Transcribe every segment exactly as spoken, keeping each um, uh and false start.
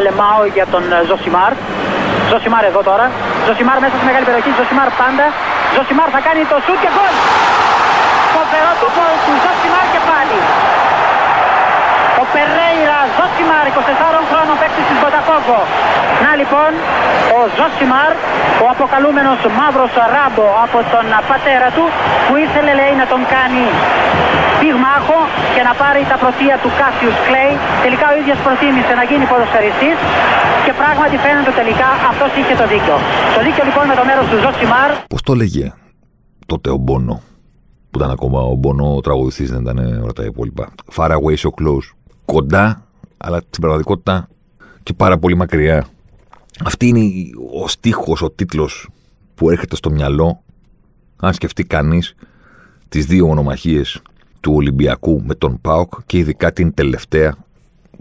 Αλεμάο για τον Ζοσιμάρ. Ζοσιμάρ εδώ τώρα. Ζοσιμάρ μέσα στη μεγάλη περιοχή. Ζοσιμάρ πάντα. Ζοσιμάρ θα κάνει το σουτ και γκολ. Φοβερό το γκολ του Ζοσιμάρ και πάλι. Ο Περέιρα Ζοσιμάρ, είκοσι τεσσάρων χρόνων παίκτης της Βοτακόβο. Να λοιπόν, ο Ζοσιμάρ, ο αποκαλούμενος μαύρος ράμπο από τον πατέρα του, που ήθελε λέει να τον κάνει πυγμάχο και να πάρει τα πρωτεία του Κάσιους Κλέι. Τελικά ο ίδιος προτίμησε να γίνει ποδοσφαιριστής και πράγματι φαίνεται τελικά αυτός είχε το δίκιο. Το δίκιο λοιπόν με το μέρος του Ζοσιμάρ. Πώς το λέγε τότε ο Μπόνο, που ήταν ακόμα ο Μπόνο ο τραγουδιστής, δεν ήταν όλα τα υπόλοιπα. Far away so close. Κοντά, αλλά στην πραγματικότητα και πάρα πολύ μακριά. Αυτή είναι ο στίχος, ο τίτλος που έρχεται στο μυαλό αν σκεφτεί κανείς τις δύο μονομαχίες του Ολυμπιακού με τον ΠΑΟΚ και ειδικά την τελευταία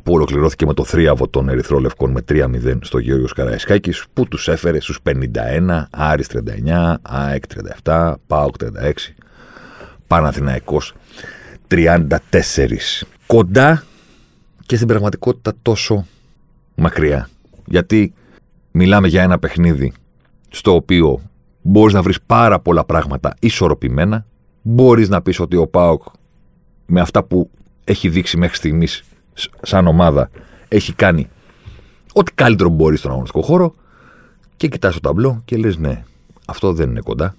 που ολοκληρώθηκε με το θρίαβο των ερυθρόλευκων με τρία μηδέν στο Γεώργιος Καραϊσκάκης, που τους έφερε στους πενήντα ένα, Άρης τριάντα εννιά, ΑΕΚ τριάντα επτά, ΠΑΟΚ τριάντα έξι, Παναθηναϊκός τριάντα τέσσερα. Κοντά και στην πραγματικότητα τόσο μακριά. Γιατί μιλάμε για ένα παιχνίδι στο οποίο μπορείς να βρεις πάρα πολλά πράγματα ισορροπημένα. Μπορείς να πεις ότι ο ΠΑΟΚ με αυτά που έχει δείξει μέχρι στιγμής σαν ομάδα έχει κάνει ό,τι καλύτερο μπορεί στον αγωνιστικό χώρο και κοιτάς το ταμπλό και λες ναι, αυτό δεν είναι κοντά.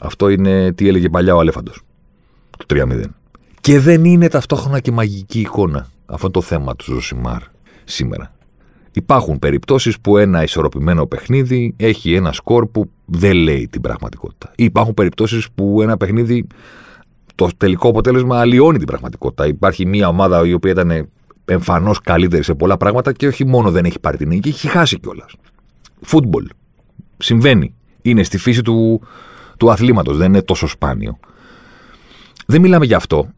Αυτό είναι τι έλεγε παλιά ο Αλέφαντος, το τρία μηδέν. Και δεν είναι ταυτόχρονα και μαγική εικόνα. Αυτό είναι το θέμα του Ζοσιμάρ σήμερα. Υπάρχουν περιπτώσεις που ένα ισορροπημένο παιχνίδι έχει ένα σκορ που δεν λέει την πραγματικότητα. Υπάρχουν περιπτώσεις που ένα παιχνίδι, το τελικό αποτέλεσμα αλλοιώνει την πραγματικότητα. Υπάρχει μια ομάδα η οποία ήταν εμφανώς καλύτερη σε πολλά πράγματα και όχι μόνο δεν έχει πάρει την νίκη, έχει χάσει κιόλας. Φούτμπολ. Συμβαίνει. Είναι στη φύση του, του αθλήματος. Δεν είναι τόσο σπάνιο. Δεν μιλάμε γι' αυτό.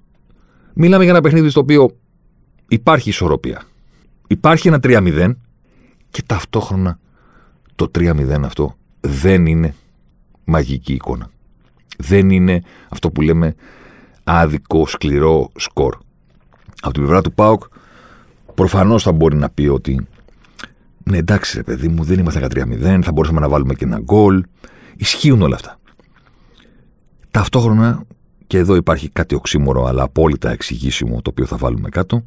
Μιλάμε για ένα παιχνίδι στο οποίο υπάρχει ισορροπία. Υπάρχει ένα τρία μηδέν και ταυτόχρονα το τρία μηδέν αυτό δεν είναι μαγική εικόνα. Δεν είναι αυτό που λέμε άδικο, σκληρό σκορ. Από την πλευρά του ΠΑΟΚ προφανώς θα μπορεί να πει ότι ναι, εντάξει ρε παιδί μου, δεν είμαστε τρία μηδέν, θα μπορούσαμε να βάλουμε και ένα γκολ. Ισχύουν όλα αυτά. Ταυτόχρονα, και εδώ υπάρχει κάτι οξύμορο, αλλά απόλυτα εξηγήσιμο, το οποίο θα βάλουμε κάτω.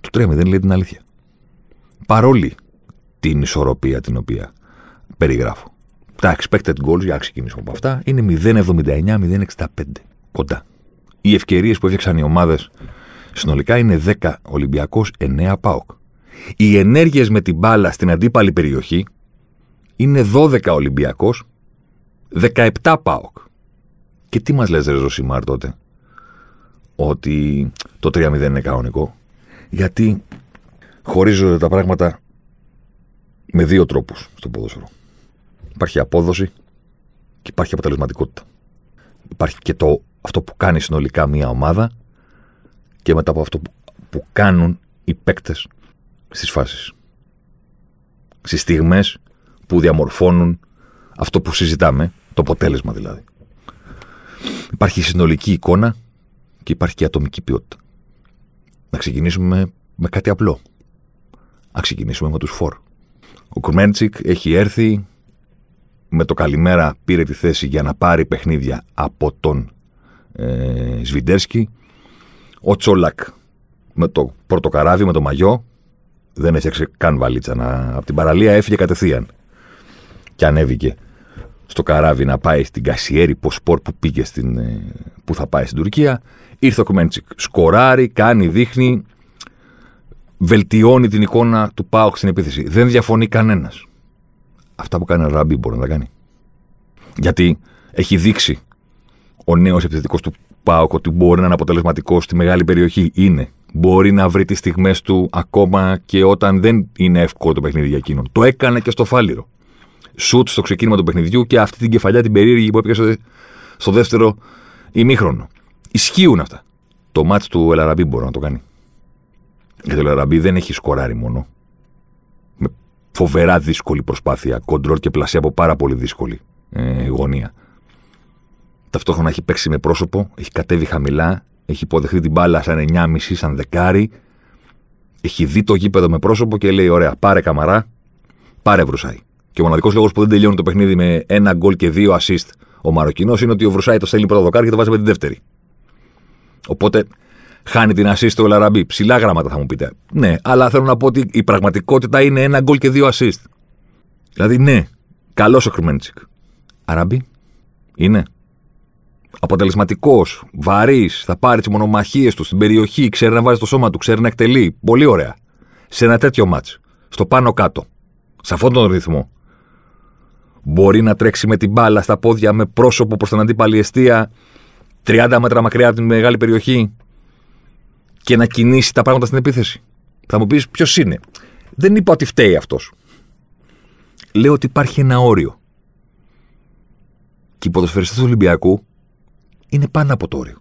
Το τρία μηδέν λέει την αλήθεια. Παρόλη την ισορροπία την οποία περιγράφω. Τα expected goals, για να ξεκινήσουμε από αυτά, είναι μηδέν κόμμα εβδομήντα εννιά με μηδέν κόμμα εξήντα πέντε κοντά. Οι ευκαιρίες που έφτιαξαν οι ομάδες συνολικά είναι δέκα Ολυμπιακός, εννέα ΠΑΟΚ. Οι ενέργειες με την μπάλα στην αντίπαλη περιοχή είναι δώδεκα Ολυμπιακός, δεκαεπτά ΠΑΟΚ. Και τι μας λες ρε Ζοσιμάρ τότε, ότι το τρία μηδέν είναι κανονικό? Γιατί χωρίζονται τα πράγματα με δύο τρόπους στο ποδόσφαιρο. Υπάρχει απόδοση και υπάρχει αποτελεσματικότητα. Υπάρχει και το, αυτό που κάνει συνολικά μια ομάδα και μετά από αυτό που, που κάνουν οι παίκτες στις φάσεις. Στις στιγμές που διαμορφώνουν αυτό που συζητάμε, το αποτέλεσμα δηλαδή. Υπάρχει συνολική εικόνα και υπάρχει και ατομική ποιότητα. Να ξεκινήσουμε με κάτι απλό. Να ξεκινήσουμε με τους φορ. Ο Κουρμέντσικ έχει έρθει με το καλημέρα, πήρε τη θέση για να πάρει παιχνίδια από τον ε, Σβιντέρσκι. Ο Τσολακ με το πρώτο καράβι, με το μαγιό, δεν έφτιαξε καν βαλίτσα. Να... Από την παραλία έφυγε κατευθείαν. Και ανέβηκε στο καράβι να πάει στην Κασιέρι Ποσπορ που, πήγε στην, που θα πάει στην Τουρκία. Ήρθε ο Κουρμέντσικ, σκοράρει, κάνει, δείχνει, βελτιώνει την εικόνα του ΠΑΟΚ στην επίθεση. Δεν διαφωνεί κανένας. Αυτά που κάνει ο Ραμπί μπορεί να τα κάνει. Γιατί έχει δείξει ο νέος επιθετικός του ΠΑΟΚ ότι μπορεί να είναι αποτελεσματικός στη μεγάλη περιοχή. Είναι. Μπορεί να βρει τις στιγμές του ακόμα και όταν δεν είναι εύκολο το παιχνίδι για εκείνον. Το έκανε και στο Φάλιρο. Σουτ στο ξεκίνημα του παιχνιδιού και αυτή την κεφαλιά την περίεργη που έπαιξε στο δεύτερο ημίχρονο. Ισχύουν αυτά. Το μάτς του El Arabi μπορεί να το κάνει. Γιατί ο El Arabi δεν έχει σκοράρει μόνο. Με φοβερά δύσκολη προσπάθεια, κοντρόλ και πλασία από πάρα πολύ δύσκολη ε, γωνία. Ταυτόχρονα έχει παίξει με πρόσωπο, έχει κατέβει χαμηλά, έχει υποδεχθεί την μπάλα σαν εννιάμισι, σαν δεκάρι έχει δει το γήπεδο με πρόσωπο και λέει: ωραία, πάρε Καμαρά, πάρε Βρουσάη. Και ο μοναδικός λόγος που δεν τελειώνει το παιχνίδι με ένα γκολ και δύο assist ο Μαροκινός είναι ότι ο Βρουσάη το στέλνει πρώτα δοκάρι και το βάζει με την δεύτερη. Οπότε χάνει την assist του El Arabi. Ψηλά γράμματα θα μου πείτε. Ναι, αλλά θέλω να πω ότι η πραγματικότητα είναι ένα γκολ και δύο assist. Δηλαδή, ναι, καλός ο Κουρμέντσικ. Arabi είναι αποτελεσματικός, βαρύς, θα πάρει τις μονομαχίες του στην περιοχή, ξέρει να βάζει το σώμα του, ξέρει να εκτελεί. Πολύ ωραία. Σε ένα τέτοιο μάτς, στο πάνω-κάτω, σε αυτόν τον ρυθμό, μπορεί να τρέξει με την μπάλα στα πόδια, με πρόσωπο προς την αντίπαλη εστία, τριάντα μέτρα μακριά από την μεγάλη περιοχή και να κινήσει τα πράγματα στην επίθεση. Θα μου πεις ποιος είναι. Δεν είπα ότι φταίει αυτός. Λέω ότι υπάρχει ένα όριο. Και οι ποδοσφαιριστές του Ολυμπιακού είναι πάνω από το όριο.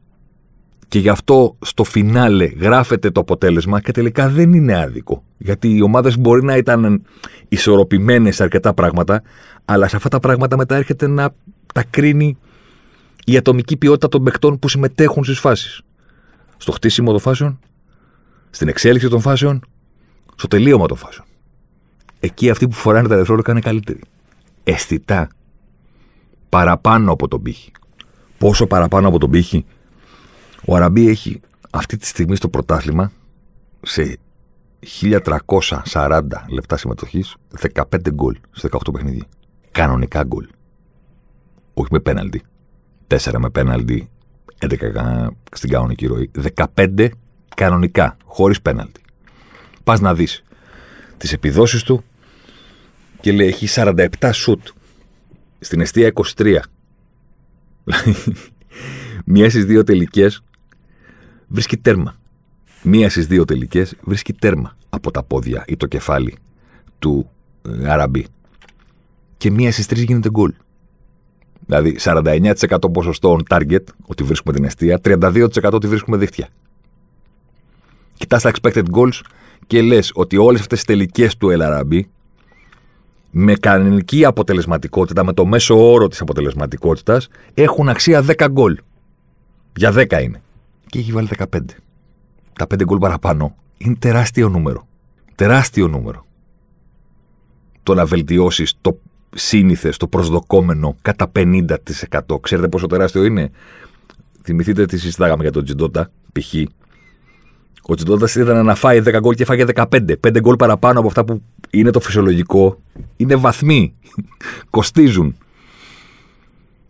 Και γι' αυτό στο φινάλε γράφεται το αποτέλεσμα και τελικά δεν είναι άδικο. Γιατί οι ομάδες μπορεί να ήταν ισορροπημένες σε αρκετά πράγματα, αλλά σε αυτά τα πράγματα μετά έρχεται να τα κρίνει η ατομική ποιότητα των παικτών που συμμετέχουν στις φάσεις. Στο χτίσιμο των φάσεων, στην εξέλιξη των φάσεων, στο τελείωμα των φάσεων. Εκεί αυτοί που φοράνε τα ερυθρόλευκα είναι καλύτεροι. Αισθητά. Παραπάνω από τον πύχη. Πόσο παραπάνω από τον πύχη? Ο Arabi έχει αυτή τη στιγμή στο πρωτάθλημα σε χίλια τριακόσια σαράντα λεπτά συμμετοχής δεκαπέντε γκολ σε δεκαοκτώ παιχνίδια. Κανονικά γκολ. Όχι με πέναλτι. τέσσερα με πέναλτι, έντεκα στην κανονική ροή. δεκαπέντε κανονικά, χωρίς πέναλτι. Πας να δεις τις επιδόσεις του και λέει έχει σαράντα επτά σουτ. Στην εστία είκοσι τρία. Μία στις δύο τελικές βρίσκει τέρμα. Μία στις δύο τελικές βρίσκει τέρμα από τα πόδια ή το κεφάλι του Arabi. Και μία στις τρεις γίνεται γκολ. Δηλαδή σαράντα εννιά τοις εκατό ποσοστό on target ότι βρίσκουμε την εστία, τριάντα δύο τοις εκατό ότι βρίσκουμε δίχτυα. Κοιτάς τα expected goals και λες ότι όλες αυτές τις τελικές του El Arabi με κανονική αποτελεσματικότητα, με το μέσο όρο της αποτελεσματικότητας, έχουν αξία δέκα γκολ. Για δέκα είναι. Και έχει βάλει δεκαπέντε. Τα πέντε γκολ παραπάνω είναι τεράστιο νούμερο. Τεράστιο νούμερο. Το να βελτιώσεις το σύνηθες, το προσδοκόμενο κατά πενήντα τοις εκατό. Ξέρετε πόσο τεράστιο είναι? Θυμηθείτε τι συζητάγαμε για τον Τζιντότα, π.χ. Ο Τσιντόντας ήταν να φάει δέκα γκολ και έφαγε δεκαπέντε. πέντε γκολ παραπάνω από αυτά που είναι το φυσιολογικό. Είναι βαθμοί. Κοστίζουν.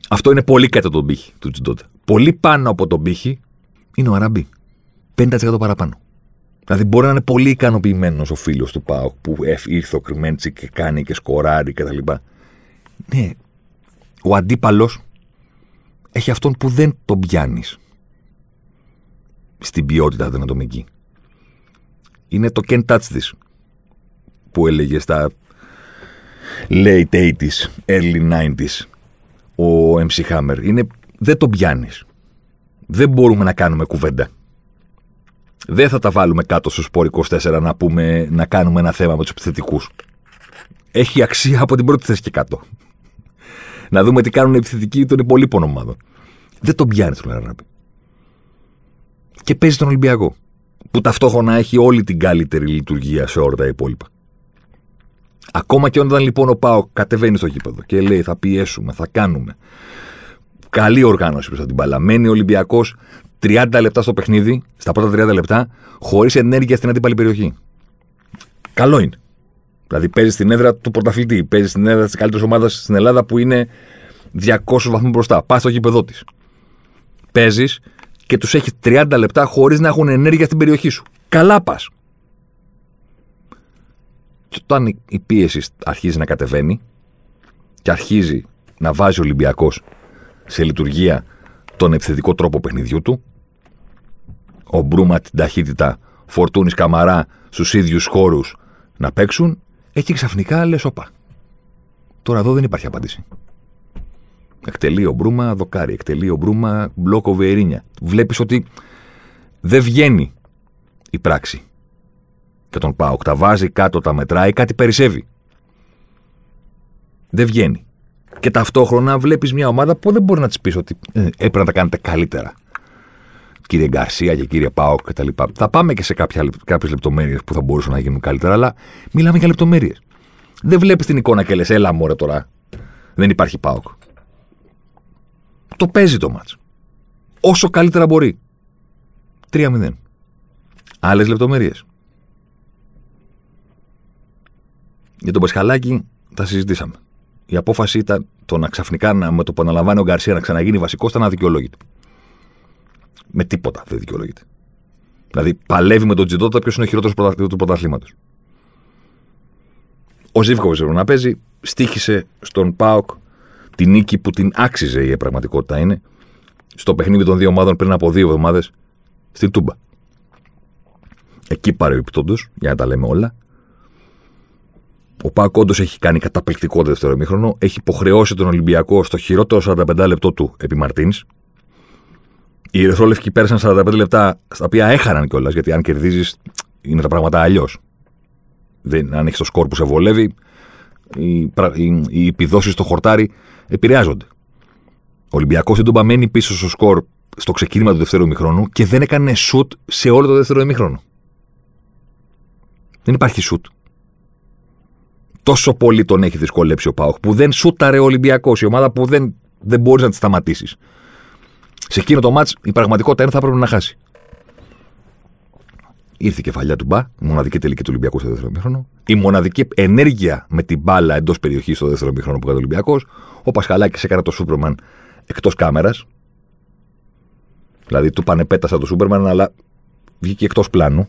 Αυτό είναι πολύ κάτω από τον πύχη του Τσιντόντα. Πολύ πάνω από τον πύχη είναι ο Arabi. πενήντα τοις εκατό παραπάνω. Δηλαδή μπορεί να είναι πολύ ικανοποιημένος ο φίλος του ΠΑΟΚ που ήρθε ο Κουρμέντσικ και κάνει και σκοράρει κτλ. Ναι. Ο αντίπαλος έχει αυτόν που δεν τον πιάνει. Στην ποιότητα την ατομική. Είναι το can't touch this που έλεγε στα late ογδόντα, early ενενήντα ο εμ σι Hammer. Είναι δεν το πιάνεις. Δεν μπορούμε να κάνουμε κουβέντα. Δεν θα τα βάλουμε κάτω στο Σπορ είκοσι τέσσερα να, πούμε, να κάνουμε ένα θέμα με τους επιθετικούς. Έχει αξία από την πρώτη θέση και κάτω. Να δούμε τι κάνουν οι επιθετικοί των υπολείπων ομάδων. Δεν το πιάνεις τον Arabi. Και παίζει τον Ολυμπιακό, που ταυτόχρονα έχει όλη την καλύτερη λειτουργία σε όλα τα υπόλοιπα. Ακόμα και όταν λοιπόν ο ΠΑΟΚ κατεβαίνει στο γήπεδο και λέει θα πιέσουμε, θα κάνουμε. Καλή οργάνωση προς την μπάλα. Μένει ο Ολυμπιακός τριάντα λεπτά στο παιχνίδι, στα πρώτα τριάντα λεπτά, χωρίς ενέργεια στην αντίπαλη περιοχή. Καλό είναι. Δηλαδή παίζει στην έδρα του πρωταθλητή, παίζει στην έδρα της καλύτερης ομάδας στην Ελλάδα που είναι διακόσιους βαθμούς μπροστά. Πας στο γήπεδό της. Παίζεις. Και τους έχει τριάντα λεπτά χωρίς να έχουν ενέργεια στην περιοχή σου. Καλά πας. Και όταν η πίεση αρχίζει να κατεβαίνει και αρχίζει να βάζει ο Ολυμπιακός σε λειτουργία τον επιθετικό τρόπο παιχνιδιού του, ο Μπρούμα την ταχύτητα, Φορτούνης Καμαρά στους ίδιους χώρους να παίξουν, εκεί ξαφνικά λες όπα. Τώρα εδώ δεν υπάρχει απάντηση. Εκτελεί ο Μπρούμα, δοκάρι. Εκτελεί ο Μπρούμα, μπλόκο Βιερίνια. Βλέπεις ότι δεν βγαίνει η πράξη. Και τον ΠΑΟΚ τα βάζει κάτω, τα μετράει, κάτι περισσεύει. Δεν βγαίνει. Και ταυτόχρονα βλέπεις μια ομάδα που δεν μπορεί να της πεις ότι ε, έπρεπε να τα κάνετε καλύτερα. κύριε Γκαρσία και κύριε ΠΑΟΚ κτλ. Θα πάμε και σε κάποιες λεπτομέρειες που θα μπορούσαν να γίνουν καλύτερα, αλλά μιλάμε για λεπτομέρειες. Δεν βλέπεις την εικόνα και λες, έλα μωρέ τώρα. Δεν υπάρχει ΠΑΟΚ. Το παίζει το μάτς. Όσο καλύτερα μπορεί. τρία μηδέν. Άλλες λεπτομέρειες. Για τον Πασχαλάκη τα συζητήσαμε. Η απόφαση ήταν το να ξαφνικά να, με το που αναλαμβάνει ο Γκαρσία να ξαναγίνει βασικός ήταν αδικαιολόγητο. Με τίποτα δεν δικαιολογείται. Δηλαδή παλεύει με τον Τζιντότα ποιος είναι ο χειρότερος πρωτα... του πρωταθλήματος. Ο Ζίβκοβιτς να παίζει, στοίχησε στον ΠΑΟΚ τη νίκη που την άξιζε, η πραγματικότητα είναι, στο παιχνίδι των δύο ομάδων πριν από δύο εβδομάδες στην Τούμπα. Εκεί παρεμπιπτόντως, για να τα λέμε όλα, ο ΠΑΟΚ όντως έχει κάνει καταπληκτικό δεύτερο ημίχρονο, έχει υποχρεώσει τον Ολυμπιακό στο χειρότερο σαράντα πέντε λεπτό του επί Μαρτίνς. Οι ερυθρόλευκοι πέρασαν σαράντα πέντε λεπτά, στα οποία έχαναν κιόλας, γιατί αν κερδίζεις είναι τα πράγματα αλλιώς. Δεν, αν έχεις το σκορ που σε βολεύει, οι, οι, οι επιδόσεις στο χορτάρι επηρεάζονται. Ο Ολυμπιακός στην Τούμπα μένει πίσω στο σκορ στο ξεκίνημα του δεύτερου ημιχρόνου και δεν έκανε σουτ σε όλο το δεύτερο ημιχρόνο. Δεν υπάρχει σουτ. Τόσο πολύ τον έχει δυσκολέψει ο ΠΑΟΚ που δεν σούταρε ο Ολυμπιακός, η ομάδα που δεν, δεν μπορείς να τη σταματήσεις. Σε εκείνο το μάτς η πραγματικότητα είναι θα έπρεπε να χάσει. Ήρθε η κεφαλιά του Μπα, η μοναδική τελική του Ολυμπιακού στο δεύτερο ημίχρονο. Η μοναδική ενέργεια με την μπάλα εντός περιοχής στο δεύτερο ημίχρονο που έκανε ο Ολυμπιακός. Ο Πασχαλάκης έκανε το Σούπερμαν εκτός κάμερας. Δηλαδή του πανεπέτασα το Σούπερμαν, αλλά βγήκε εκτός πλάνου.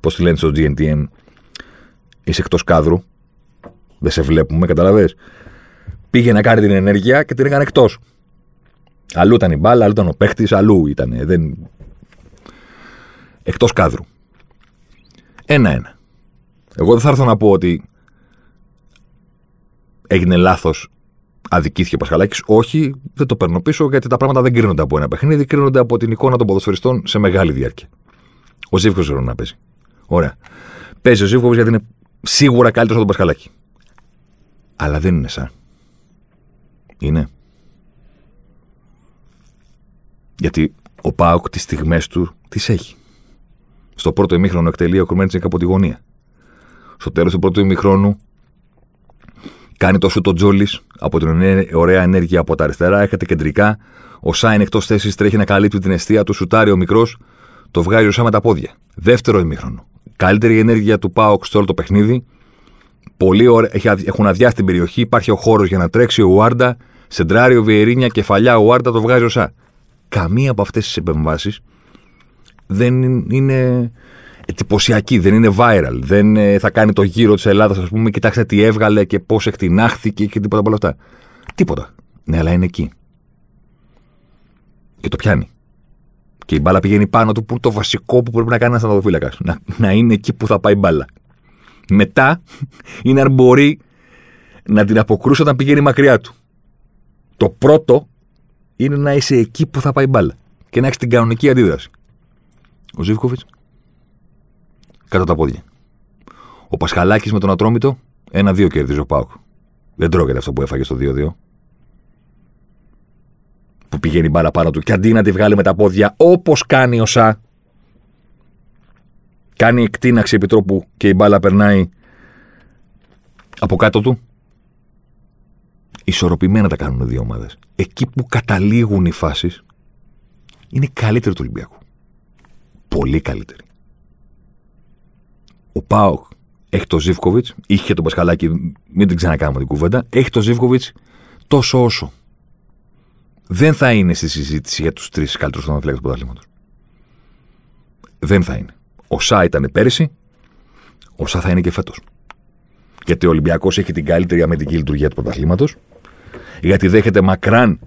Πώς τη λένε στο τζι εν τι εμ, είσαι εκτός κάδρου. Δεν σε βλέπουμε, καταλαβες. Πήγε να κάνει την ενέργεια και την έκανε εκτός. Αλλού ήταν η μπάλα, αλλού ήταν ο παίχτης, αλλού ήταν. Δεν... Εκτός κάδρου. Ένα-ένα. Εγώ δεν θα έρθω να πω ότι έγινε λάθος, αδικήθηκε ο Πασχαλάκης. Όχι, δεν το παίρνω πίσω, γιατί τα πράγματα δεν κρίνονται από ένα παιχνίδι, κρίνονται από την εικόνα των ποδοσφαιριστών σε μεγάλη διάρκεια. Ο Ζίβκοβιτς δεν να παίζει. Ωραία. Παίζει ο Ζίβκοβιτς γιατί είναι σίγουρα καλύτερος από τον Πασχαλάκη. Αλλά δεν είναι σαν. Είναι. Γιατί ο ΠΑΟΚ τις στιγμές του τις έχει. Στο πρώτο ημίχρονο εκτελεί ο Κουρμέντσικ από τη γωνία. Στο τέλος του πρώτου ημίχρονου κάνει το σουτ ο Τζόλης από την ωραία ενέργεια από τα αριστερά. Έχετε κεντρικά. Ο Σάι είναι εκτός θέσης, τρέχει να καλύπτει την αιστεία του. Σουτάρει ο μικρός, το βγάζει ο Σάι με τα πόδια. Δεύτερο ημίχρονο. Καλύτερη ενέργεια του ΠΑΟΚ στο όλο το παιχνίδι. Πολύ ωραία, έχουν αδειάσει την περιοχή. Υπάρχει ο χώρος για να τρέξει ο Ουάρντα. Σεντράρει ο Βιερίνια, κεφαλιά ο Ουάρντα, το βγάζει ο Σάι. Καμία από αυτές τις επεμβάσεις δεν είναι εντυπωσιακή, δεν είναι viral, δεν θα κάνει το γύρο της Ελλάδας, ας πούμε, κοιτάξτε τι έβγαλε και πώς εκτινάχθηκε και τίποτα από όλα αυτά. Τίποτα. Ναι, αλλά είναι εκεί. Και το πιάνει. Και η μπάλα πηγαίνει πάνω του, που είναι το βασικό που πρέπει να κάνει ένας τερματοφύλακας. Να, να είναι εκεί που θα πάει η μπάλα. Μετά είναι αν μπορεί να την αποκρούσει όταν πηγαίνει μακριά του. Το πρώτο είναι να είσαι εκεί που θα πάει η μπάλα και να έχεις την κανονική αντίδραση. Ο Ζίβκοβιτς κάτω τα πόδια. Ο Πασχαλάκης με τον Ατρόμητο ένα δύο κερδίζει ο ΠΑΟΚ. Δεν τρώγεται αυτό που έφαγε στο δύο δύο. Που πηγαίνει η μπάλα πάνω του και αντί να τη βγάλει με τα πόδια όπως κάνει ο Σα, κάνει εκτείναξη επιτρόπου και η μπάλα περνάει από κάτω του. Ισορροπημένα τα κάνουν οι δύο ομάδες. Εκεί που καταλήγουν οι φάσεις είναι καλύτερη του Ολυμπιακού. Πολύ καλύτερη. Ο ΠΑΟΚ έχει το Ζίβκοβιτς, είχε τον Πασχαλάκη, μην την ξανακάνουμε την κουβέντα, έχει το Ζίβκοβιτς τόσο όσο. Δεν θα είναι στη συζήτηση για τους τρεις καλύτερους τερματοφύλακες του πρωταθλήματος. Δεν θα είναι. Ο Σα ήταν πέρυσι, ο Σα θα είναι και φέτος. Γιατί ο Ολυμπιακός έχει την καλύτερη αμυντική λειτουργία του πρωταθλήματος, γιατί δέχεται μακράν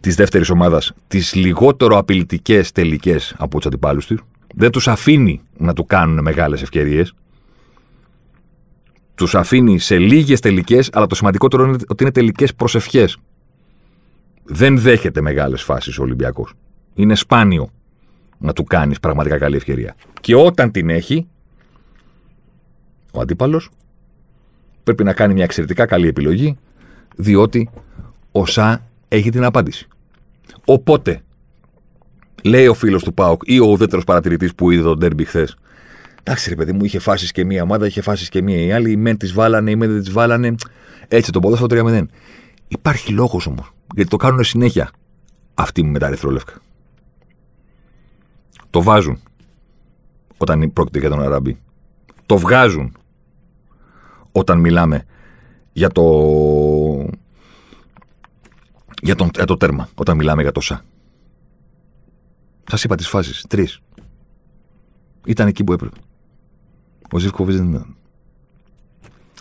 της δεύτερης ομάδας τις λιγότερο απειλητικές τελικές από τους αντιπάλους του. Δεν τους αφήνει να του κάνουν μεγάλες ευκαιρίες. Τους αφήνει σε λίγες τελικές, αλλά το σημαντικότερο είναι ότι είναι τελικές προσευχές. Δεν δέχεται μεγάλες φάσεις ο Ολυμπιακός. Είναι σπάνιο να του κάνεις πραγματικά καλή ευκαιρία. Και όταν την έχει, ο αντίπαλος πρέπει να κάνει μια εξαιρετικά καλή επιλογή, διότι ο Σα έχει την απάντηση. Οπότε λέει ο φίλος του ΠΑΟΚ ή ο ουδέτερος παρατηρητής που είδε τον ντέρμπι χθες. Εντάξει, ρε παιδί μου, είχε φάσεις και μία ομάδα, είχε φάσεις και μία η άλλη. Οι μεν τις βάλανε, οι μεν δεν τις βάλανε. Έτσι το ποδόσφαιρο τρία μηδέν. Υπάρχει λόγος όμως, γιατί το κάνουν συνέχεια αυτοί με τα ερυθρόλευκα. Το βάζουν όταν πρόκειται για τον Αράμπη. Το βγάζουν όταν μιλάμε για το, για τον, για το τέρμα, όταν μιλάμε για το ΣΑ. Σας είπα τις φάσεις, τρεις. Ήταν εκεί που έπρεπε. Ο Ζίβκοβιτς δεν ήταν.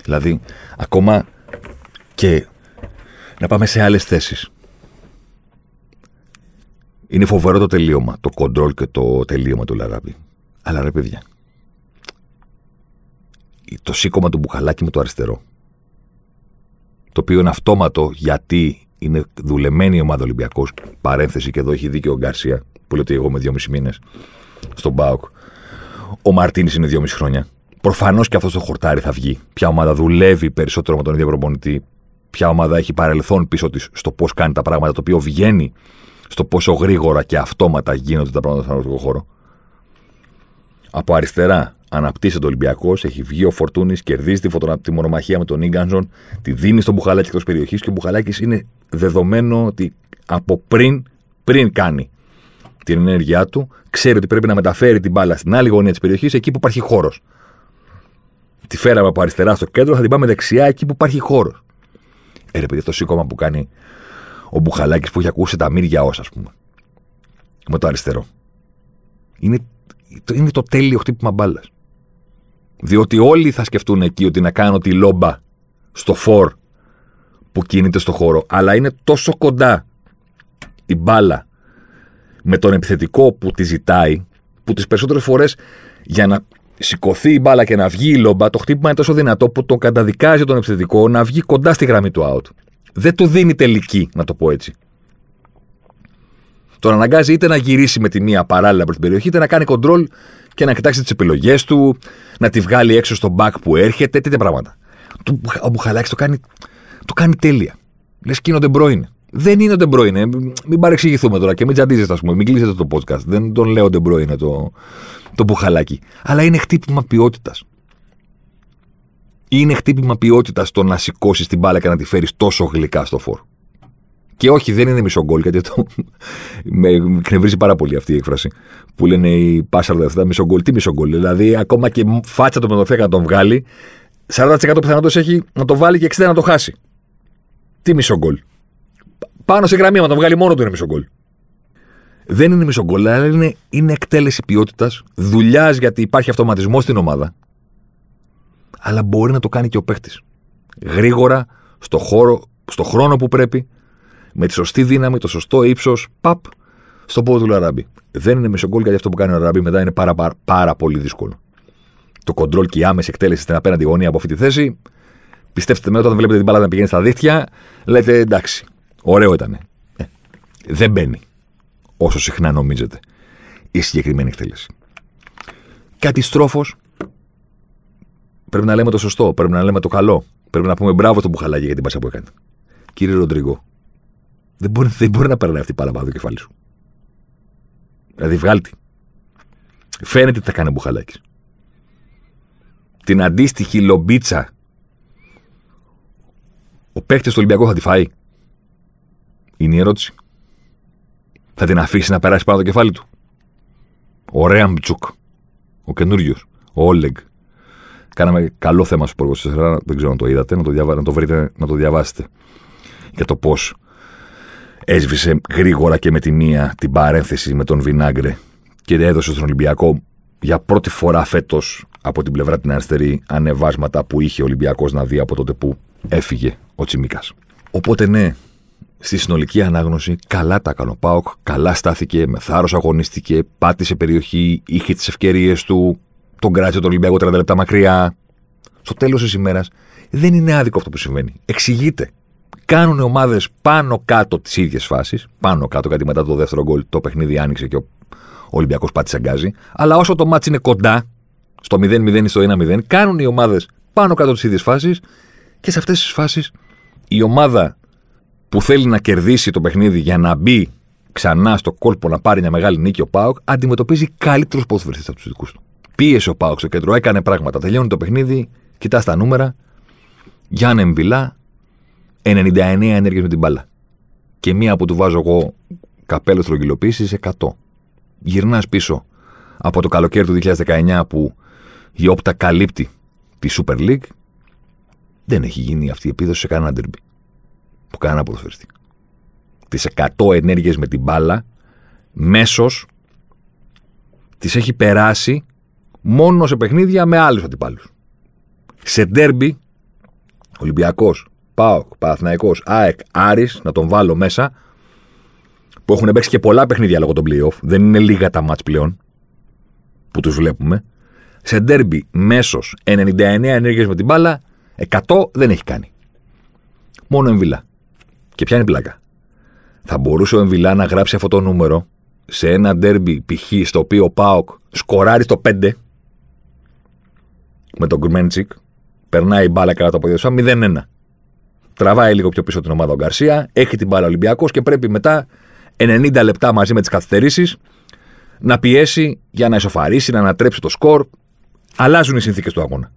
Δηλαδή, ακόμα και να πάμε σε άλλες θέσεις. Είναι φοβερό το τελείωμα, το κοντρόλ και το τελείωμα του El Arabi. Αλλά ρε παιδιά, το σήκωμα του Μπουχαλάκη με το αριστερό, το οποίο είναι αυτόματο γιατί είναι δουλεμένη η ομάδα Ολυμπιακός, παρένθεση και εδώ έχει δίκιο ο Γκαρσία, που λέω ότι εγώ είμαι δυόμισι μήνες στον ΠΑΟΚ. Ο Μαρτίνς είναι δυόμισι χρόνια. Προφανώς και αυτό το χορτάρι θα βγει. Ποια ομάδα δουλεύει περισσότερο με τον ίδιο προπονητή, ποια ομάδα έχει παρελθόν πίσω της στο πώς κάνει τα πράγματα, το οποίο βγαίνει στο πόσο γρήγορα και αυτόματα γίνονται τα πράγματα στον αγροτικό χώρο. Από αριστερά αναπτύσσεται ο Ολυμπιακός, έχει βγει ο Φορτούνης, κερδίζει τη, φωτονα... τη μονομαχία με τον Ίγκανζον, τη δίνει στον Μπουχαλάκη εκτός περιοχής και ο Μπουχαλάκης είναι δεδομένο ότι από πριν, πριν κάνει την ενέργειά του, ξέρει ότι πρέπει να μεταφέρει την μπάλα στην άλλη γωνία της περιοχής, εκεί που υπάρχει χώρος. Τη φέραμε από αριστερά στο κέντρο, θα την πάμε δεξιά εκεί που υπάρχει χώρος. Ε, ρε παιδιά, το σήκωμα που κάνει ο Μπουχαλάκης που έχει ακούσει τα μύρια όσα, ας πούμε, με το αριστερό. Είναι, είναι το τέλειο χτύπημα μπάλας. Διότι όλοι θα σκεφτούν εκεί ότι να κάνω τη λόμπα στο φορ που κινείται στο χώρο, αλλά είναι τόσο κοντά η μπάλα με τον επιθετικό που τη ζητάει, που τις περισσότερες φορές για να σηκωθεί η μπάλα και να βγει η λόμπα, το χτύπημα είναι τόσο δυνατό που τον καταδικάζει τον επιθετικό να βγει κοντά στη γραμμή του out. Δεν του δίνει τελική, να το πω έτσι. Τον αναγκάζει είτε να γυρίσει με τη μία παράλληλα προς την περιοχή, είτε να κάνει κοντρόλ και να κοιτάξει τις επιλογές του, να τη βγάλει έξω στον back που έρχεται, τέτοια πράγματα. Ο Μπουχαλάκης το κάνει, το κάνει τέλεια. Λες και είναι ο De Bruyne. Δεν είναι ο De Bruyne. Μην παρεξηγηθούμε τώρα και μην τσαντίζεστε, ας πούμε. Μην κλείσετε το podcast. Δεν τον λέω De Bruyne το, το Μπουχαλάκι. Αλλά είναι χτύπημα ποιότητας. Είναι χτύπημα ποιότητας το να σηκώσει την μπάλα και να τη φέρεις τόσο γλυκά στο φορ. Και όχι, δεν είναι μισό γκολ, γιατί το... με εκνευρίζει πάρα πολύ αυτή η έκφραση που λένε οι πάσαρδοι αυτά. Μισό γκολ, τι μισό γκολ. Δηλαδή, ακόμα και φάτσα το πεντοφύλακα να τον βγάλει, σαράντα τοις εκατό πιθανότητας έχει να το βάλει και εξήντα τοις εκατό να το χάσει. Τι μισό γκολ. Πάνω σε γραμμή, να τον βγάλει μόνο του είναι μισό γκολ. Δεν είναι μισό γκολ, αλλά είναι, είναι εκτέλεση ποιότητας, δουλειάς, γιατί υπάρχει αυτοματισμός στην ομάδα. Αλλά μπορεί να το κάνει και ο παίχτης. Γρήγορα, στο χώρο, στο χρόνο που πρέπει, με τη σωστή δύναμη, το σωστό ύψος, παπ, στον πόδο του El Arabi. Δεν είναι μισό γκολ, γιατί αυτό που κάνει ο El Arabi μετά είναι πάρα, πάρα, πάρα πολύ δύσκολο. Το κοντρόλ και η άμεση εκτέλεση στην απέναντι γωνία από αυτή τη θέση, πιστέψτε με, όταν βλέπετε την μπάλα να πηγαίνει στα δίχτυα, λέτε εντάξει, ωραίο ήταν. Ε, δεν μπαίνει όσο συχνά νομίζετε η συγκεκριμένη εκτέλεση. Κάτι στρόφος. Πρέπει να λέμε το σωστό, πρέπει να λέμε το καλό. Πρέπει να πούμε μπράβο στον Μπουχαλάκη για την πάσα που έκανε. Κύριε Ροντρίγκο, δεν μπορεί, δεν μπορεί να περνάει αυτή η παραπάνω το κεφάλι σου. Δηλαδή, βγάλτη. Φαίνεται ότι θα κάνει ο Μπουχαλάκης. Την αντίστοιχη λομπίτσα, ο παίκτης του Ολυμπιακού θα τη φάει. Είναι η ερώτηση. Θα την αφήσει να περάσει πάνω το κεφάλι του. Ο Ρέαμπτσουκ, ο καινούριος, ο Όλεγκ. Κάναμε καλό θέμα στο Πορκοσφαιρά, δεν ξέρω αν το είδατε, να το, διαβα... να το βρείτε, να το διαβάσετε. Για το πώς έσβησε γρήγορα και με τη μία την παρένθεση με τον Βινάγκρε και έδωσε στον Ολυμπιακό για πρώτη φορά φέτος από την πλευρά την αριστερή ανεβάσματα που είχε ο Ολυμπιακός να δει από τότε που έφυγε ο Τσιμίκας. Οπότε ναι, στη συνολική ανάγνωση καλά τα έκανε ο ΠΑΟΚ, καλά στάθηκε, με θάρρος αγωνίστηκε, πάτησε περιοχή, είχε τις ευκαιρίες του. Τον κράτησε τον Ολυμπιακό τριάντα λεπτά μακριά. Στο τέλος της ημέρας δεν είναι άδικο αυτό που συμβαίνει. Εξηγείται. Κάνουν ομάδες πάνω κάτω τις ίδιες φάσεις. Πάνω κάτω, γιατί μετά το δεύτερο γκολ το παιχνίδι άνοιξε και ο Ολυμπιακός πάτησε αγκάζι. Αλλά όσο το μάτς είναι κοντά, στο μηδέν μηδέν ή στο ένα μηδέν, κάνουν οι ομάδες πάνω κάτω τις ίδιες φάσεις. Και σε αυτές τις φάσεις η ομάδα που θέλει να κερδίσει το παιχνίδι για να μπει ξανά στο κόλπο να πάρει μια μεγάλη νίκη ο ΠΑΟΚ, αντιμετωπίζει καλύτερους ποδοσφαιριστές από τους δικούς του. Πίεσε ο ΠΑΟΚ στο κέντρο, έκανε πράγματα. Τελειώνει το παιχνίδι, κοιτά τα νούμερα. Γιάννη Εμβιλά, ενενήντα εννέα ενέργειες με την μπάλα. Και μία που του βάζω εγώ καπέλο στρογγυλοποίησης, εκατό. Γυρνάς πίσω από το καλοκαίρι του δύο χιλιάδες δεκαεννιά που η Όπτα καλύπτει τη Super League. Δεν έχει γίνει αυτή η επίδοση σε κανένα ντέρμπι που κανένα ποδοσφαιριστή. Τις εκατό ενέργειες με την μπάλα, μέσος, τις έχει περάσει μόνο σε παιχνίδια με άλλους αντιπάλους. Σε ντέρμπι, Ολυμπιακός, ΠΑΟΚ, Παναθηναϊκός, ΑΕΚ, Άρης, να τον βάλω μέσα, που έχουν παίξει και πολλά παιχνίδια λόγω των play-off, δεν είναι λίγα τα μάτς πλέον που τους βλέπουμε. Σε ντέρμπι, μέσος, ενενήντα εννέα ενέργειες με την μπάλα, εκατό δεν έχει κάνει. Μόνο Εμβιλά. Και ποια είναι πλάκα? Θα μπορούσε ο Εμβιλά να γράψει αυτό το νούμερο σε ένα ντέρμπι π.χ. στο οποίο ο ΠΑΟΚ σκοράρει στο πέντε με τον Κουρμέντσικ, περνάει η μπάλα καλά το ποδήλατο, μηδέν ένα. Τραβάει λίγο πιο πίσω την ομάδα ο Γκαρσία, έχει την μπάλα Ολυμπιακός και πρέπει μετά ενενήντα λεπτά μαζί με τις καθυστερήσεις να πιέσει για να ισοφαρίσει, να ανατρέψει το σκορ. Αλλάζουν οι συνθήκες του αγώνα.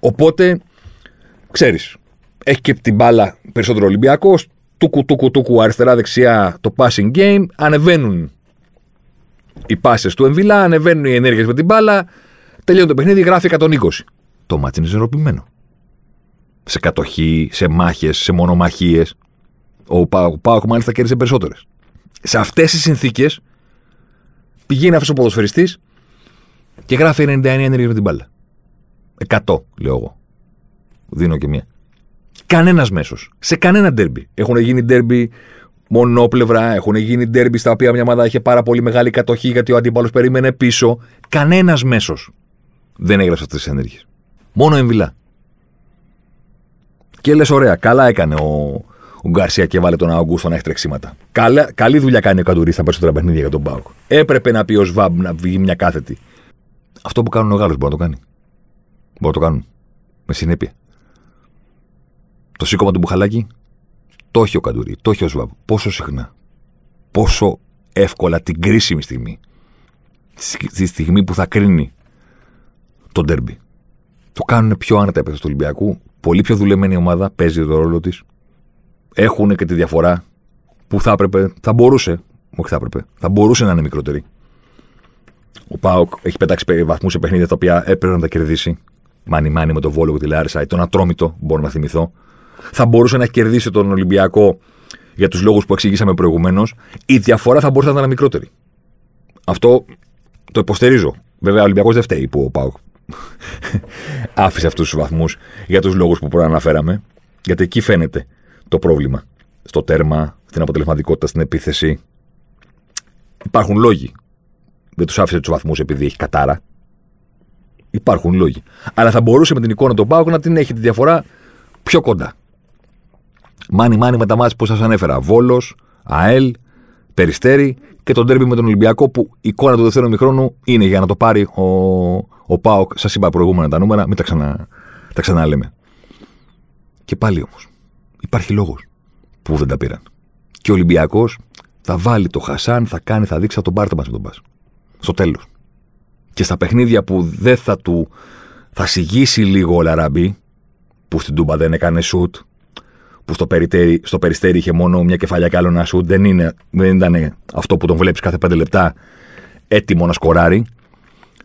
Οπότε, ξέρεις, έχει και την μπάλα περισσότερο Ολυμπιακός. Τούκου, τούκου, τούκου, αριστερά, δεξιά το passing game. Ανεβαίνουν οι πάσες του Εμβιλά, ανεβαίνουν οι ενέργειες με την μπάλα. Τελειώνει το παιχνίδι, γράφει εκατόν είκοσι. Το μάτι είναι ισορροπημένο. Σε κατοχή, σε μάχες, σε μονομαχίες. Ο ΠΑΟΚ μάλιστα κέρδισε περισσότερες. Σε αυτές τις συνθήκες πηγαίνει αυτός ο ποδοσφαιριστής και γράφει ενενήντα εννέα ενέργειες με την μπάλα. εκατό, λέω εγώ. Δίνω και μία. Κανένας μέσος. Σε κανένα ντέρμπι. Έχουν γίνει ντέρμπι μονόπλευρα, έχουν γίνει ντέρμπι στα οποία μια ομάδα είχε πάρα πολύ μεγάλη κατοχή γιατί ο αντίπαλος περίμενε πίσω. Κανένας μέσος δεν έγραψε αυτές τις ενέργειες. Μόνο Εμβιλά. Και λες, ωραία, καλά έκανε ο, ο Γκαρσία και βάλε τον Αγκούστο να έχει τρεξίματα. Καλά, καλή δουλειά κάνει ο Καντουρί στα περισσότερα παιχνίδια για τον ΠΑΟΚ. Έπρεπε να πει ο Σβάμπ να βγει μια κάθετη. Αυτό που κάνουν ο Γάλλος μπορεί να το κάνει. Μπορεί να το κάνουν. Με συνέπεια. Το σήκωμα του Μπουχαλάκη, το έχει ο Καντουρί, το έχει ο Σβάμπ. Πόσο συχνά, πόσο εύκολα την κρίσιμη στιγμή, στη στιγμή που θα κρίνει το ντέρμπι. Το κάνουν πιο άνετα οι παίκτες του Ολυμπιακού, πολύ πιο δουλεμένη ομάδα, παίζει το ρόλο της. Έχουν και τη διαφορά που θα έπρεπε, θα μπορούσε, όχι θα έπρεπε, θα μπορούσε να είναι μικρότερη. Ο ΠΑΟΚ έχει πετάξει βαθμούς σε παιχνίδια τα οποία έπρεπε να τα κερδίσει. Μάνι-μάνι με τον Βόλο και τη Λάρισα, τον Ατρόμητο, μπορώ να θυμηθώ. Θα μπορούσε να κερδίσει τον Ολυμπιακό για τους λόγους που εξηγήσαμε προηγουμένως. Η διαφορά θα μπορούσε να ήταν μικρότερη. Αυτό το υποστηρίζω. Βέβαια, ο Ολυμπιακός δεν φταίει που ο ΠΑΟΚ άφησε αυτούς τους βαθμούς για τους λόγους που προαναφέραμε. Γιατί εκεί φαίνεται το πρόβλημα. Στο τέρμα, στην αποτελεσματικότητα, στην επίθεση. Υπάρχουν λόγοι. Δεν τους άφησε τους βαθμούς επειδή έχει κατάρα. Υπάρχουν λόγοι. Αλλά θα μπορούσε με την εικόνα του ΠΑΟΚ να την έχει τη διαφορά πιο κοντά. Μάνι-μάνι με τα μάτια που σας ανέφερα. Βόλος, ΑΕΛ, Περιστέρι και τον ντέρμπι με τον Ολυμπιακό που η εικόνα του δεύτερου ημιχρόνου είναι για να το πάρει ο, ο ΠΑΟΚ. Σας είπα προηγούμενα τα νούμερα, μην τα, ξανα... τα ξαναλέμε. Και πάλι όμως υπάρχει λόγος που δεν τα πήραν. Και ο Ολυμπιακός θα βάλει το Χασάν, θα κάνει, θα δείξει, θα τον πάρει το μας με τον Πας. Στο τέλος. Και στα παιχνίδια που δεν θα του. Θα συγγύσει λίγο ο El Arabi, που στην Τούμπα δεν έκανε σουτ, που στο, στο Περιστέρι είχε μόνο μια κεφαλιά και άλλο ένα σουτ, δεν, είναι, δεν ήταν αυτό που τον βλέπεις κάθε πέντε λεπτά έτοιμο να σκοράρει.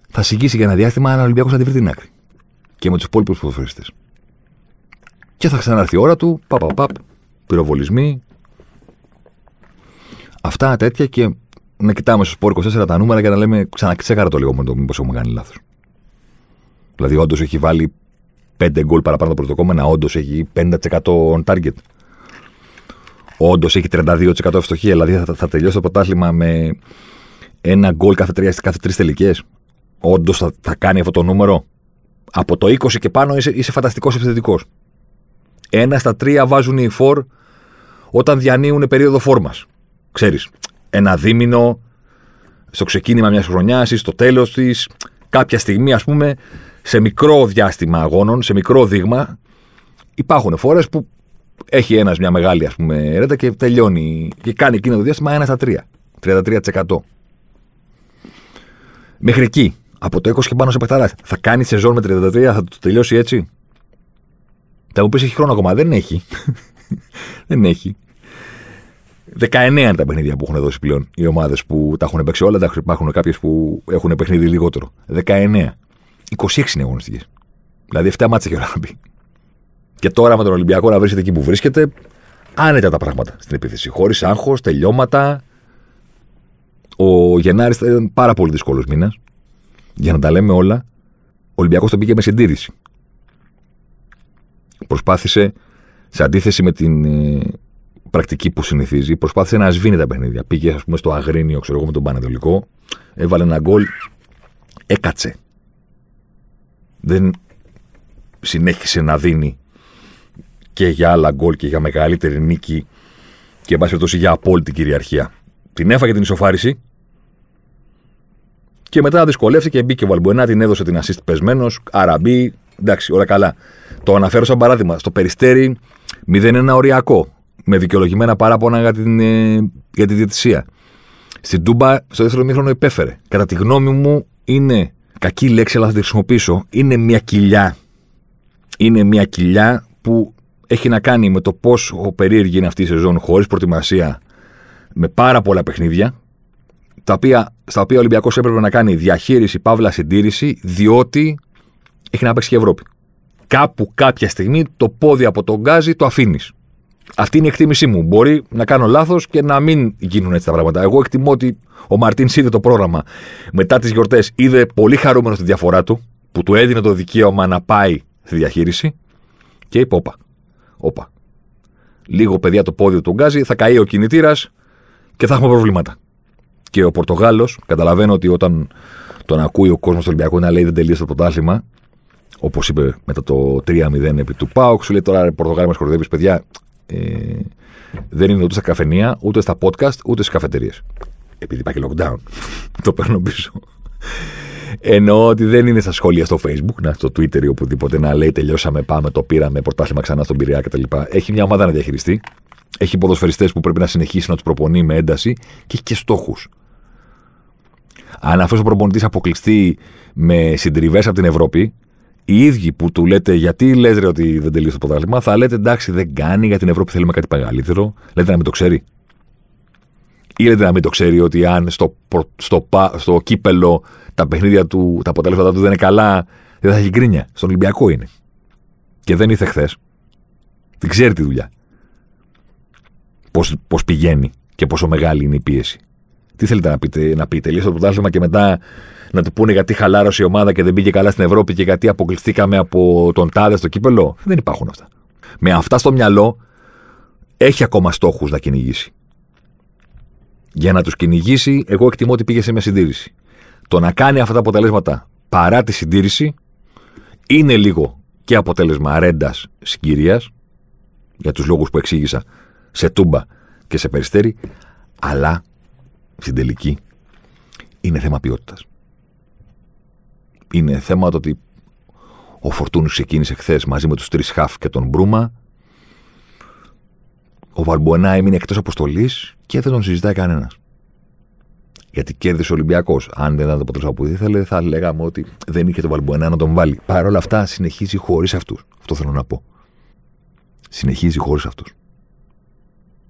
Θα συγγύσει για ένα διάστημα ένα Ολυμπιακός να τη βρει την άκρη. Και με τους υπόλοιπους ποδοσφαιριστές. Και θα ξαναρθεί η ώρα του, παπαπαπ, πα, πα, πυροβολισμοί. Αυτά τέτοια και. Να κοιτάμε στο Σπορ είκοσι τέσσερα τα νούμερα και να λέμε ξαναξέκαρα το λίγο με το μήπως έχουμε κάνει λάθος. Δηλαδή, όντως έχει βάλει πέντε γκολ παραπάνω από το προσδοκόμενα, όντως έχει πενήντα τοις εκατό on target. Όντως έχει τριάντα δύο τοις εκατό ευστοχία. Δηλαδή, θα, θα τελειώσει το πρωτάθλημα με ένα γκολ κάθε τρεις τελικές. Όντως θα, θα κάνει αυτό το νούμερο. Από το είκοσι και πάνω είσαι, είσαι φανταστικός επιθετικός. Ένα στα τρία βάζουν οι φορ όταν διανύουν περίοδο φόρμας. Ξέρεις. Ένα δίμηνο, στο ξεκίνημα μιας χρονιάς ή στο τέλος της, κάποια στιγμή, ας πούμε, σε μικρό διάστημα αγώνων, σε μικρό δείγμα, υπάρχουν φορές που έχει ένας μια μεγάλη, ας πούμε, ρέτα και τελειώνει. Και κάνει εκείνο το διάστημα ένα στα τρία. τριάντα τρία τοις εκατό. Μέχρι εκεί. Από το είκοσι και πάνω σε παιχταράς. Θα κάνει σεζόν με τριάντα τρία, θα το τελειώσει έτσι. Θα μου πεις έχει χρόνο ακόμα. Δεν έχει. Δεν έχει. δεκαεννέα είναι τα παιχνίδια που έχουν δώσει πλέον οι ομάδες που τα έχουν παίξει όλα. Υπάρχουν κάποιες που έχουν παιχνίδι λιγότερο. δεκαεννέα. είκοσι έξι είναι αγωνιστικές. Δηλαδή εφτά μάτσα και ο Ράμπι. Και τώρα με τον Ολυμπιακό να βρίσκεται εκεί που βρίσκεται, άνετα τα πράγματα στην επίθεση. Χωρίς άγχος, τελειώματα. Ο Γενάρης ήταν πάρα πολύ δύσκολος μήνας. Για να τα λέμε όλα, ο Ολυμπιακός τον πήγε με συντήρηση. Προσπάθησε, σε αντίθεση με την ε, πρακτική που συνηθίζει, προσπάθησε να σβήνει τα παιχνίδια. Πήγε, ας πούμε, στο Αγρίνιο, ξέρω εγώ, με τον Πανατολικό, έβαλε ένα γκολ, έκατσε. Δεν συνέχισε να δίνει και για άλλα γκολ και για μεγαλύτερη νίκη και, εν πάση περιπτώσει, για απόλυτη κυριαρχία. Την έφαγε την ισοφάριση και μετά δυσκολεύτηκε. Μπήκε ο Βαλμπουενά, την έδωσε την assist πεσμένος, Αραμπί, εντάξει, όλα καλά. Το αναφέρω σαν παράδειγμα. Στο Περιστέρι μηδέν ένα οριακό, με δικαιολογημένα παράπονα για την, ε, για την διαιτησία. Στην Τούμπα, στο δεύτερο μήχρονο υπέφερε. Κατά τη γνώμη μου, είναι κακή λέξη, αλλά θα τη χρησιμοποιήσω. Είναι μια κοιλιά. Είναι μια κοιλιά που έχει να κάνει με το πόσο περίεργη είναι αυτή η σεζόν, χωρίς προετοιμασία, με πάρα πολλά παιχνίδια, τα οποία, στα οποία ο Ολυμπιακός έπρεπε να κάνει διαχείριση, παύλα συντήρηση, διότι έχει να παίξει και η Ευρώπη. Κάπου κάποια στιγμή το πόδι από τον γκάζι το αφήνεις. Αυτή είναι η εκτίμησή μου. Μπορεί να κάνω λάθος και να μην γίνουν έτσι τα πράγματα. Εγώ εκτιμώ ότι ο Μαρτίνς είδε το πρόγραμμα μετά τις γιορτές, είδε πολύ χαρούμενο τη διαφορά του, που του έδινε το δικαίωμα να πάει στη διαχείριση και είπε: όπα, όπα. Λίγο παιδιά το πόδι του γκάζι, θα καεί ο κινητήρας και θα έχουμε προβλήματα. Και ο Πορτογάλος, καταλαβαίνω ότι όταν τον ακούει ο κόσμος του Ολυμπιακού να λέει δεν τελείωσε το πρωτάθλημα, όπως είπε μετά το τρία μηδέν επί του ΠΑΟΚ, σου λέει τώρα Πορτογάλοι μας χορδεύεις, παιδιά. Ε, δεν είναι ούτε στα καφενεία, ούτε στα podcast, ούτε στις καφετηρίες. Επειδή πάει και lockdown, το παίρνω πίσω. Εννοώ ότι δεν είναι στα σχόλια στο Facebook, στο Twitter ή οπουδήποτε να λέει τελειώσαμε, πάμε, το πήραμε, πρωτάθλημα ξανά στον Πειραιά κτλ. Έχει μια ομάδα να διαχειριστεί. Έχει ποδοσφαιριστές που πρέπει να συνεχίσει να τους προπονεί με ένταση και έχει και στόχους. Αν αυτός ο προπονητής αποκλειστεί με συντριβές από την Ευρώπη, οι ίδιοι που του λέτε γιατί λες ρε ότι δεν τελείωσε το πρωτάθλημα, θα λέτε εντάξει δεν κάνει για την Ευρώπη, θέλουμε κάτι μεγαλύτερο. Λέτε να μην το ξέρει. Ή λέτε να μην το ξέρει ότι αν στο, προ, στο, πα, στο κύπελο τα παιχνίδια του, τα αποτελέσματα του δεν είναι καλά, δεν θα έχει γκρίνια. Στον Ολυμπιακό είναι. Και δεν ήρθε χθες. Δεν ξέρει τη δουλειά. Πώς, πώς πηγαίνει και πόσο μεγάλη είναι η πίεση. Τι θέλετε να πείτε, να πείτε τελείωσε το πρωτάθλημα και μετά να του πούνε γιατί χαλάρωσε η ομάδα και δεν πήγε καλά στην Ευρώπη και γιατί αποκλειστήκαμε από τον τάδε στο κύπελο. Δεν υπάρχουν αυτά. Με αυτά στο μυαλό έχει ακόμα στόχους να κυνηγήσει. Για να τους κυνηγήσει, εγώ εκτιμώ ότι πήγε σε μια συντήρηση. Το να κάνει αυτά τα αποτελέσματα παρά τη συντήρηση είναι λίγο και αποτέλεσμα αρέντας συγκυρίας για τους λόγους που εξήγησα σε Τούμπα και σε Περιστέρι, αλλά στην τελική είναι θέμα ποιότητας. Είναι θέμα το ότι ο Φορτούνης ξεκίνησε χθες μαζί με τους τρεις χαφ και τον Μπρούμα. Ο Βαλμπονά έμεινε εκτός αποστολής και δεν τον συζητάει κανένας. Γιατί κέρδισε ο Ολυμπιακός. Αν δεν ήταν το αποτέλεσμα που ήθελε, θα λέγαμε ότι δεν είχε τον Βαλμπονά να τον βάλει. Παρ' όλα αυτά, συνεχίζει χωρίς αυτούς. Αυτό θέλω να πω. Συνεχίζει χωρίς αυτούς.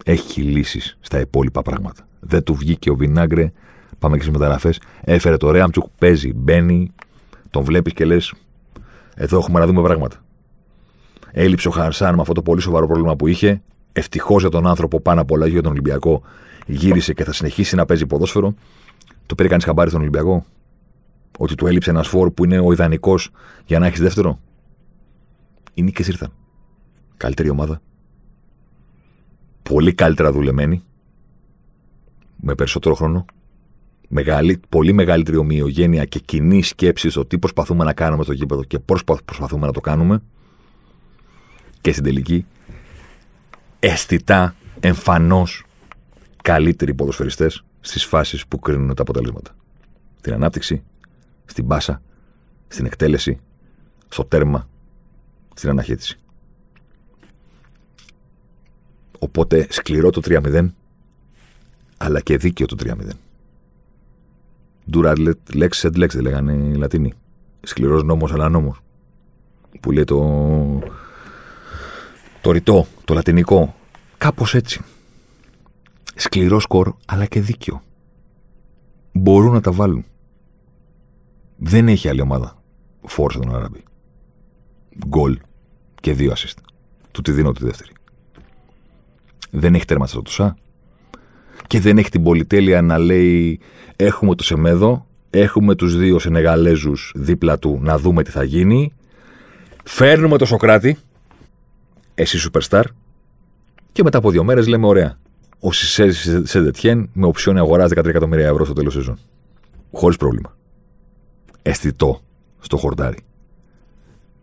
Έχει λύσεις στα υπόλοιπα πράγματα. Δεν του βγήκε ο Βινάγκρε. Πάμε και στις μεταγραφές. Έφερε το Ρέαμτσουκ, παίζει, μπαίνει. Τον βλέπεις και λες: εδώ έχουμε να δούμε πράγματα. Έλειψε ο Χαρσάν με αυτό το πολύ σοβαρό πρόβλημα που είχε. Ευτυχώς για τον άνθρωπο πάνω απ' όλα, για τον Ολυμπιακό, γύρισε και θα συνεχίσει να παίζει ποδόσφαιρο. Το πήρε κανείς χαμπάρι στον Ολυμπιακό? Ότι του έλειψε ένας φόρ που είναι ο ιδανικός για να έχεις δεύτερο. Οι νίκες ήρθαν. Καλύτερη ομάδα. Πολύ καλύτερα δουλεμένη. Με περισσότερο χρόνο. Μεγάλη, πολύ μεγαλύτερη ομοιογένεια και κοινή σκέψη στο τι προσπαθούμε να κάνουμε στο γήπεδο και πώς προσπαθούμε να το κάνουμε. Και στην τελική, αισθητά, εμφανώς καλύτεροι ποδοσφαιριστές στις φάσεις που κρίνουν τα αποτελέσματα. Στην ανάπτυξη, στην πάσα, στην εκτέλεση, στο τέρμα, στην αναχέτηση. Οπότε σκληρό το τρία μηδέν, αλλά και δίκαιο το τρία μηδέν. Dura lex et lex, δεν λέγανε οι Λατίνοι. Σκληρός νόμος, αλλά νόμος. Που λέει το... το ρητό, το λατινικό. Κάπως έτσι. Σκληρό σκορ, αλλά και δίκαιο. Μπορούν να τα βάλουν. Δεν έχει άλλη ομάδα φόρσα τον Αράμπη. Γκολ και δύο ασίστ. Του τη δίνω τη δεύτερη. Δεν έχει τέρμα στο τουσά. Και δεν έχει την πολυτέλεια να λέει έχουμε το Σεμέδο, έχουμε τους δύο Σενεγαλέζους δίπλα του να δούμε τι θα γίνει. Φέρνουμε το Σοκράτη, εσύ superstar, και μετά από δύο μέρες λέμε ωραία. Ο Σισε Σεντετιέν με οψιόν αγοράζει δεκατρία εκατομμύρια ευρώ στο τέλος σεζόν. Χωρίς πρόβλημα. Αισθητό στο χορτάρι.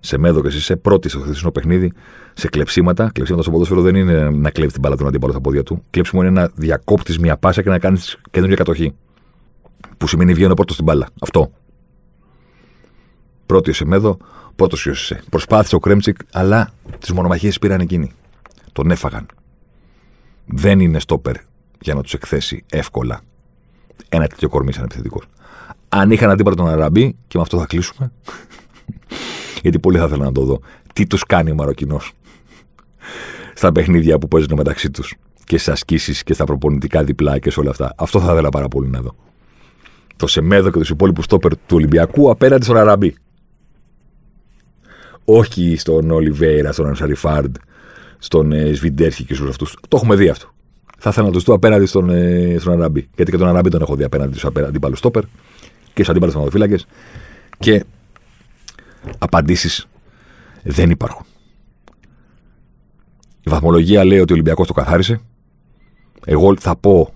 Σεμέδο και Σισε πρώτη στο χθεσινό παιχνίδι σε κλεψίματα. Κλεψίματα στο ποδόσφαιρο δεν είναι να κλέβει την μπάλα του αντίπαλου στα πόδια του. Κλέψιμο είναι να διακόπτει μια πάσα και να κάνει καινούργια κατοχή. Που σημαίνει βγαίνω πρώτο στην μπάλα. Αυτό. Πρώτη ο Σεμέδο, πρώτο ο Σισε. Προσπάθησε ο Κρέμτσικ, αλλά τις μονομαχίες πήραν εκείνοι. Τον έφαγαν. Δεν είναι στόπερ για να τους εκθέσει εύκολα ένα τέτοιο κορμί σαν επιθετικός. Αν είχαν αντίπαλο τον Αραμπί, και με αυτό θα κλείσουμε, γιατί πολύ θα ήθελα να το δω, τι τους κάνει ο Μαροκινός στα παιχνίδια που παίζουν μεταξύ τους και στις ασκήσεις και στα προπονητικά διπλά και σε όλα αυτά. Αυτό θα ήθελα πάρα πολύ να δω. Το Σεμέδο και τους υπόλοιπους στόπερ του Ολυμπιακού απέναντι στον Αραμπί. Όχι στον Ολιβέιρα, στον Ανσαριφάρντ, στον ε, Σβιντέρσκι και στους αυτούς. Το έχουμε δει αυτό. Θα ήθελα να τους δω απέναντι στον, ε, στον Αραμπί. Γιατί και τον Αραμπί τον έχω δει απέναντι στους αντίπαλους στόπερ και στους αντίπαλους θεματοφύλακες. Και απαντήσεις δεν υπάρχουν. Η βαθμολογία λέει ότι ο Ολυμπιακός το καθάρισε. Εγώ θα πω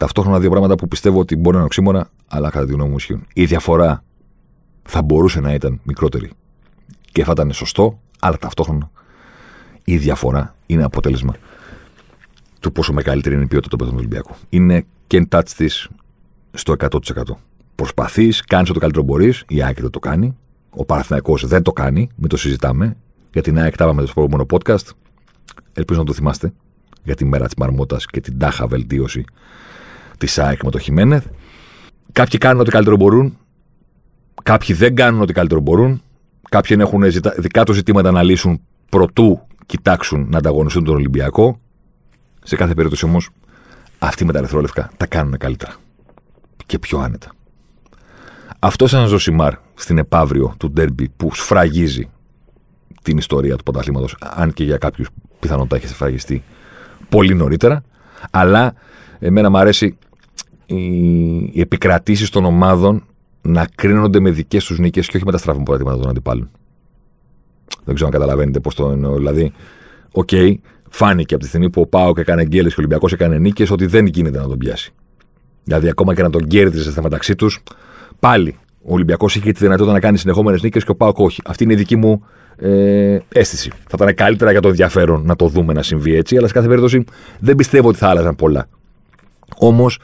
ταυτόχρονα δύο πράγματα που πιστεύω ότι μπορεί να είναι οξύμωνα, αλλά κατά τη γνώμη μου ισχύουν. Η διαφορά θα μπορούσε να ήταν μικρότερη και θα ήταν σωστό, αλλά ταυτόχρονα η διαφορά είναι αποτέλεσμα του πόσο μεγαλύτερη είναι η ποιότητα των παιδιών του Ολυμπιακού. Είναι και touch της στο εκατό τοις εκατό. Προσπαθείς, κάνεις ό,τι καλύτερο μπορείς. Η ΑΕΚ δεν το κάνει. Ο Παναθηναϊκός δεν το κάνει. Μην το συζητάμε. Για την ΑΕΚ τα είπαμε στο προηγούμενο podcast. Ελπίζω να το θυμάστε. Για τη μέρα της Μαρμότας και την τάχα βελτίωση της ΑΕΚ με το Χιμένεθ. Κάποιοι κάνουν ό,τι καλύτερο μπορούν. Κάποιοι δεν κάνουν ό,τι καλύτερο μπορούν. Κάποιοι έχουν ζητα... δικά τους ζητήματα να λύσουν προτού κοιτάξουν να ανταγωνιστούν τον Ολυμπιακό. Σε κάθε περίπτωση όμως, αυτοί με τα ερυθρόλευκα τα κάνουν καλύτερα και πιο άνετα. Αυτό σαν Ζοσιμάρ στην επαύριο του ντέρμπι που σφραγίζει την ιστορία του πρωταθλήματος, αν και για κάποιους πιθανότητα έχει σφραγιστεί πολύ νωρίτερα. Αλλά εμένα μου αρέσει οι επικρατήσεις των ομάδων να κρίνονται με δικές τους νίκες και όχι με τα στραβή παρατήματα των αντιπάλων. Δεν ξέρω αν καταλαβαίνετε πώς το εννοώ. Δηλαδή, οκ, okay, φάνηκε από τη στιγμή που ο ΠΑΟΚ έκανε γκέλες και ο Ολυμπιακός έκανε νίκες ότι δεν γίνεται να τον πιάσει. Δηλαδή, ακόμα και να τον κέρδιζε στα μεταξύ τους, πάλι ο Ολυμπιακός είχε τη δυνατότητα να κάνει συνεχόμενες νίκες και ο ΠΑΟΚ όχι. Αυτή είναι η δική μου ε, αίσθηση. Θα ήταν καλύτερα για το ενδιαφέρον να το δούμε να συμβεί έτσι, αλλά σε κάθε περίπτωση δεν πιστεύω ότι θα άλλαζαν πολλά. Όμως,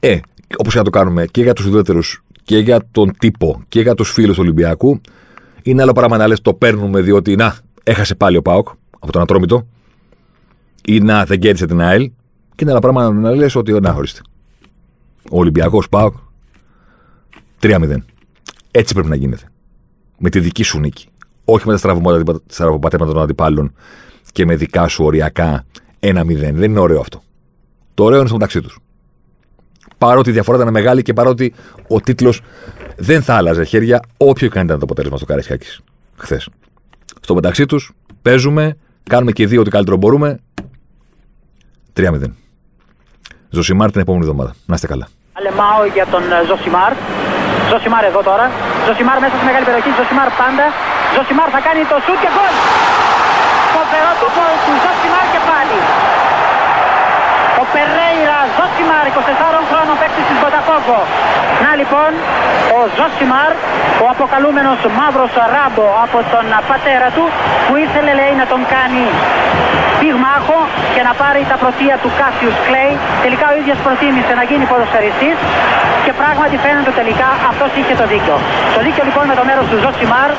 ε, όπως και να το κάνουμε και για τους ουδέτερους και για τον τύπο και για τους φίλους του Ολυμπιακού. Είναι άλλο πράγμα να λες το παίρνουμε διότι να, έχασε πάλι ο ΠΑΟΚ από τον Ατρόμητο ή να, δεν κέρδισε την ΑΕΛ. Και είναι άλλο πράγμα να λες ότι να, ορίστε. Ο Ολυμπιακός ΠΑΟΚ τρία μηδέν. Έτσι πρέπει να γίνεται. Με τη δική σου νίκη. Όχι με τα στραβοπατέματα των αντιπάλων και με δικά σου οριακά ένα μηδέν. Δεν είναι ωραίο αυτό. Το ωραίο είναι στο μεταξύ τους. Παρότι η διαφορά ήταν μεγάλη και παρότι ο τίτλος δεν θα άλλαζε χέρια, όποιο και αν ήταν το αποτέλεσμα στο Καραϊσκάκης χθες. Στο μεταξύ τους παίζουμε, κάνουμε και δύο ό,τι καλύτερο μπορούμε. τρία μηδέν. Ζοσιμάρ την επόμενη εβδομάδα. Να είστε καλά. Αλεμάω για τον Ζοσιμάρ. Ζοσιμάρ εδώ τώρα. Ζοσιμάρ μέσα στη μεγάλη περιοχή. Ζοσιμάρ πάντα. Ζοσιμάρ θα κάνει το σουτ και γκολ. Φοβερό το γκολ του Ζοσιμάρ και πάλι. Ο Περέιρα Ζοσιμάρ, εικοσιτεσσάρων χρόνων παίκτης της Βοτακόγκο. Να λοιπόν, ο Ζοσιμάρ, ο αποκαλούμενος μαύρος ράμπο από τον πατέρα του, που ήθελε λέει να τον κάνει πυγμάχο και να πάρει τα πρωτεία του Κάσιους Κλέι. Τελικά ο ίδιος προτίμησε να γίνει ποδοσφαιριστής και πράγματι φαίνεται τελικά αυτός είχε το δίκιο. Το δίκιο λοιπόν με το μέρος του Ζοσιμάρ.